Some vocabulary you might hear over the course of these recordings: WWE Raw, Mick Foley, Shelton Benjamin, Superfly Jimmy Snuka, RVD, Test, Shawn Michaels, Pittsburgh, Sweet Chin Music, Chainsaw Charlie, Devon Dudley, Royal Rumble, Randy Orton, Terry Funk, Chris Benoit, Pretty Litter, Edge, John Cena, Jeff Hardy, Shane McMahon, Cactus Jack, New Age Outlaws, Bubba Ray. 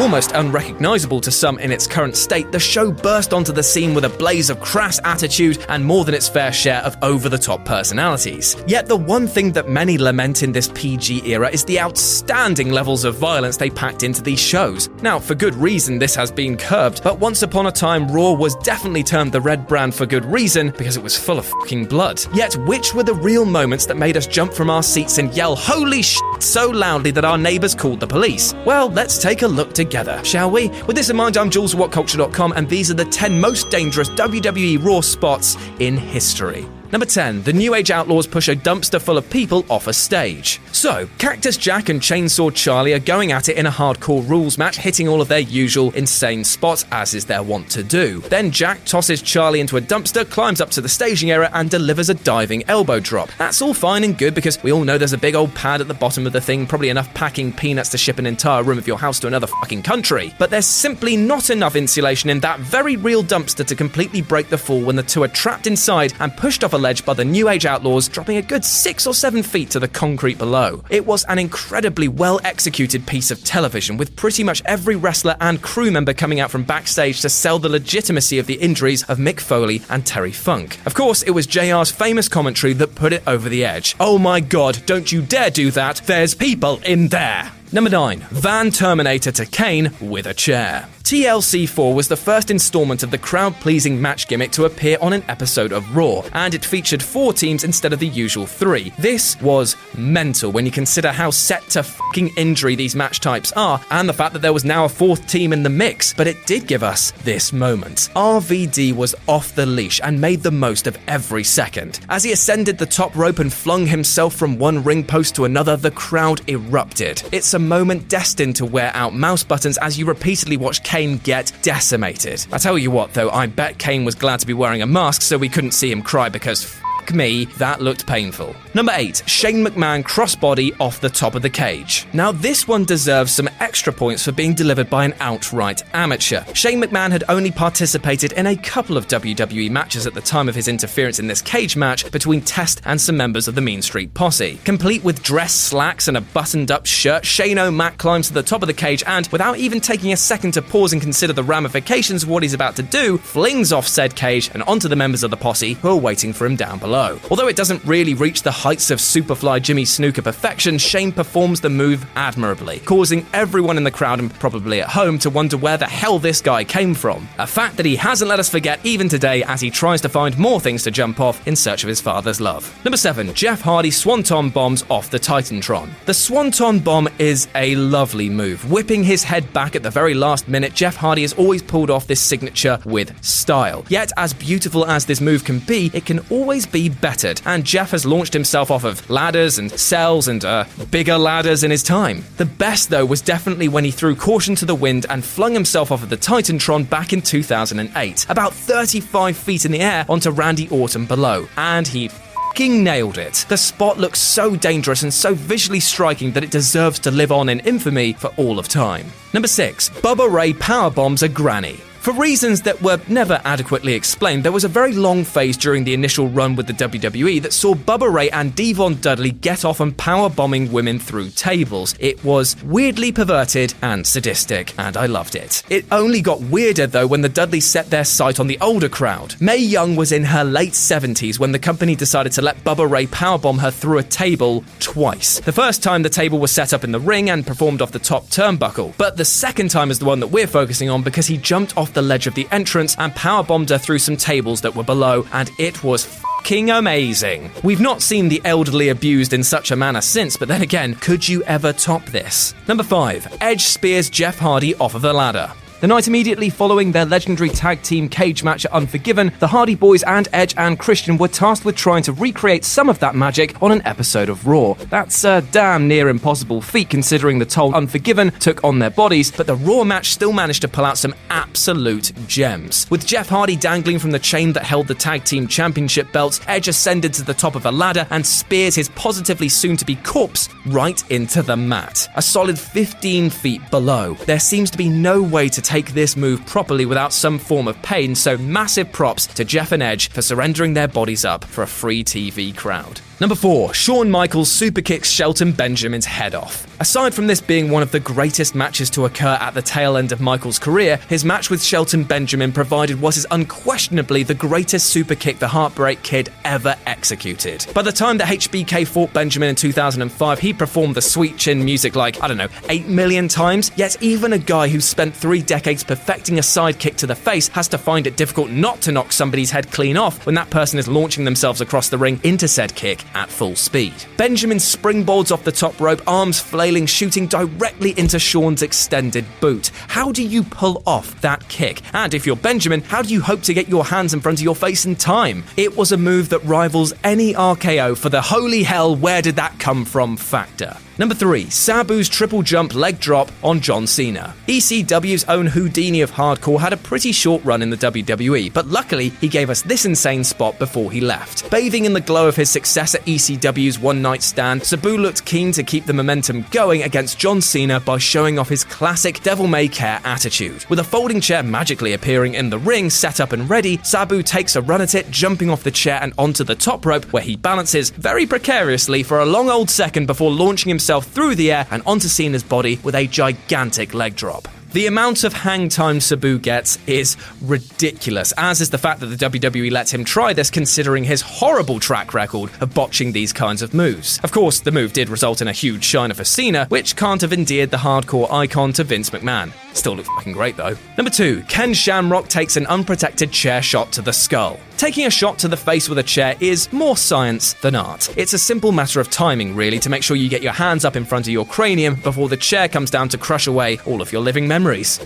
Almost unrecognisable to some in its current state, the show burst onto the scene with a blaze of crass attitude and more than its fair share of over-the-top personalities. Yet the one thing that many lament in this PG era is the outstanding levels of violence they packed into these shows. Now, for good reason, this has been curbed, but once upon a time, Raw was definitely termed the red brand for good reason, because it was full of fucking blood. Yet, which were the real moments that made us jump from our seats and yell, "Holy shit!" so loudly that our neighbours called the police? Well, let's take a look together, shall we? With this in mind, I'm Jules at WhatCulture.com, and these are the 10 most dangerous WWE Raw spots in history. Number 10, the New Age Outlaws push a dumpster full of people off a stage. So, Cactus Jack and Chainsaw Charlie are going at it in a hardcore rules match, hitting all of their usual insane spots, as is their wont to do. Then Jack tosses Charlie into a dumpster, climbs up to the staging area, and delivers a diving elbow drop. That's all fine and good, because we all know there's a big old pad at the bottom of the thing, probably enough packing peanuts to ship an entire room of your house to another fucking country. But there's simply not enough insulation in that very real dumpster to completely break the fall when the two are trapped inside and pushed off a ledge by the New Age Outlaws, dropping a good 6 or 7 feet to the concrete below. It was an incredibly well-executed piece of television, with pretty much every wrestler and crew member coming out from backstage to sell the legitimacy of the injuries of Mick Foley and Terry Funk. Of course, it was JR's famous commentary that put it over the edge. "Oh my God, don't you dare do that, there's people in there." Number 9. Van Terminator to Kane with a chair. TLC4 was the first installment of the crowd-pleasing match gimmick to appear on an episode of Raw, and it featured 4 teams instead of the usual 3. This was mental when you consider how set to fucking injury these match types are, and the fact that there was now a 4th team in the mix, but it did give us this moment. RVD was off the leash and made the most of every second. As he ascended the top rope and flung himself from one ring post to another, the crowd erupted. It's a moment destined to wear out mouse buttons as you repeatedly watch Kane get decimated. I tell you what though, I bet Kane was glad to be wearing a mask so we couldn't see him cry, because me, that looked painful. Number 8. Shane McMahon crossbody off the top of the cage. Now this one deserves some extra points for being delivered by an outright amateur. Shane McMahon had only participated in a couple of WWE matches at the time of his interference in this cage match between Test and some members of the Mean Street Posse. Complete with dress slacks and a buttoned-up shirt, Shane O'Mac climbs to the top of the cage and, without even taking a second to pause and consider the ramifications of what he's about to do, flings off said cage and onto the members of the Posse who are waiting for him down below. Although it doesn't really reach the heights of Superfly Jimmy Snuka perfection, Shane performs the move admirably, causing everyone in the crowd and probably at home to wonder where the hell this guy came from. A fact that he hasn't let us forget even today as he tries to find more things to jump off in search of his father's love. Number 7. Jeff Hardy swanton bombs off the Titantron. The swanton bomb is a lovely move. Whipping his head back at the very last minute, Jeff Hardy has always pulled off this signature with style. Yet, as beautiful as this move can be, it can always be bettered, and Jeff has launched himself off of ladders and cells and bigger ladders in his time. The best though was definitely when he threw caution to the wind and flung himself off of the Titantron back in 2008, about 35 feet in the air onto Randy Orton below, and he fucking nailed it. The spot looks so dangerous and so visually striking that it deserves to live on in infamy for all of time. Number 6. Bubba Ray power bombs a granny. For reasons that were never adequately explained, there was a very long phase during the initial run with the WWE that saw Bubba Ray and Devon Dudley get off and powerbombing women through tables. It was weirdly perverted and sadistic, and I loved it. It only got weirder, though, when the Dudleys set their sight on the older crowd. Mae Young was in her late 70s when the company decided to let Bubba Ray powerbomb her through a table twice. The first time, the table was set up in the ring and performed off the top turnbuckle, but the second time is the one that we're focusing on because he jumped off the ledge of the entrance and powerbombed her through some tables that were below, and it was fucking amazing. We've not seen the elderly abused in such a manner since, but then again, could you ever top this? Number 5. Edge spears Jeff Hardy off of the ladder. The night immediately following their legendary tag team cage match at Unforgiven, the Hardy Boys and Edge and Christian were tasked with trying to recreate some of that magic on an episode of Raw. That's a damn near impossible feat considering the toll Unforgiven took on their bodies, but the Raw match still managed to pull out some absolute gems. With Jeff Hardy dangling from the chain that held the tag team championship belts, Edge ascended to the top of a ladder and spears his positively soon-to-be corpse right into the mat, a solid 15 feet below. There seems to be no way to take this move properly without some form of pain, so massive props to Jeff and Edge for surrendering their bodies up for a free TV crowd. Number 4. Shawn Michaels superkicks Shelton Benjamin's head off. Aside from this being one of the greatest matches to occur at the tail end of Michaels' career, his match with Shelton Benjamin provided what is unquestionably the greatest superkick the Heartbreak Kid ever executed. By the time that HBK fought Benjamin in 2005, he performed the Sweet Chin music like, 8 million times, yet even a guy who spent 3 decades perfecting a sidekick to the face has to find it difficult not to knock somebody's head clean off when that person is launching themselves across the ring into said kick at full speed. Benjamin springboards off the top rope, arms flailing, shooting directly into Shawn's extended boot. How do you pull off that kick? And if you're Benjamin, how do you hope to get your hands in front of your face in time? It was a move that rivals any RKO for the holy hell, where did that come from factor. Number 3. Sabu's triple jump leg drop on John Cena. ECW's own Houdini of Hardcore had a pretty short run in the WWE, but luckily he gave us this insane spot before he left. Bathing in the glow of his success at ECW's one-night stand, Sabu looked keen to keep the momentum going against John Cena by showing off his classic devil-may-care attitude. With a folding chair magically appearing in the ring, set up and ready, Sabu takes a run at it, jumping off the chair and onto the top rope, where he balances very precariously for a long old second before launching himself through the air and onto Cena's body with a gigantic leg drop. The amount of hang time Sabu gets is ridiculous, as is the fact that the WWE lets him try this considering his horrible track record of botching these kinds of moves. Of course, the move did result in a huge shiner for Cena, which can't have endeared the Hardcore icon to Vince McMahon. Still look fucking great, though. Number 2. Ken Shamrock takes an unprotected chair shot to the skull. Taking a shot to the face with a chair is more science than art. It's a simple matter of timing, really, to make sure you get your hands up in front of your cranium before the chair comes down to crush away all of your living memories.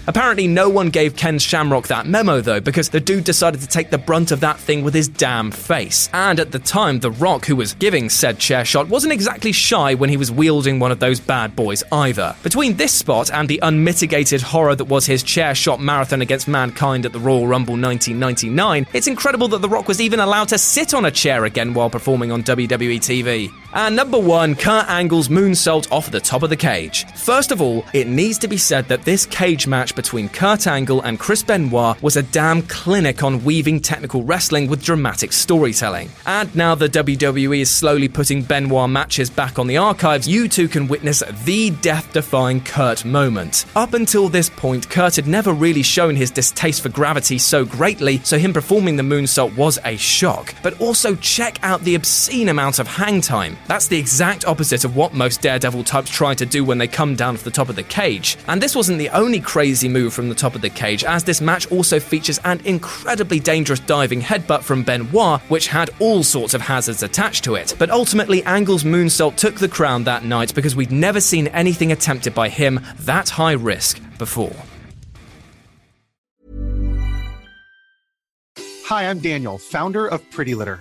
Apparently, no one gave Ken Shamrock that memo, though, because the dude decided to take the brunt of that thing with his damn face. And at the time, The Rock, who was giving said chair shot, wasn't exactly shy when he was wielding one of those bad boys either. Between this spot and the unmitigated horror that was his chair shot marathon against Mankind at the Royal Rumble 1999, it's incredible that The Rock was even allowed to sit on a chair again while performing on WWE TV. And number 1, Kurt Angle's moonsault off the top of the cage. First of all, it needs to be said that this cage match between Kurt Angle and Chris Benoit was a damn clinic on weaving technical wrestling with dramatic storytelling. And now the WWE is slowly putting Benoit matches back on the archives, you too can witness the death-defying Kurt moment. Up until this point, Kurt had never really shown his distaste for gravity so greatly, so him performing the moonsault was a shock. But also check out the obscene amount of hang time. That's the exact opposite of what most Daredevil types try to do when they come down to the top of the cage. And this wasn't the only crazy move from the top of the cage, as this match also features an incredibly dangerous diving headbutt from Benoit, which had all sorts of hazards attached to it. But ultimately, Angle's moonsault took the crown that night because we'd never seen anything attempted by him that high risk before. Hi, I'm Daniel, founder of Pretty Litter.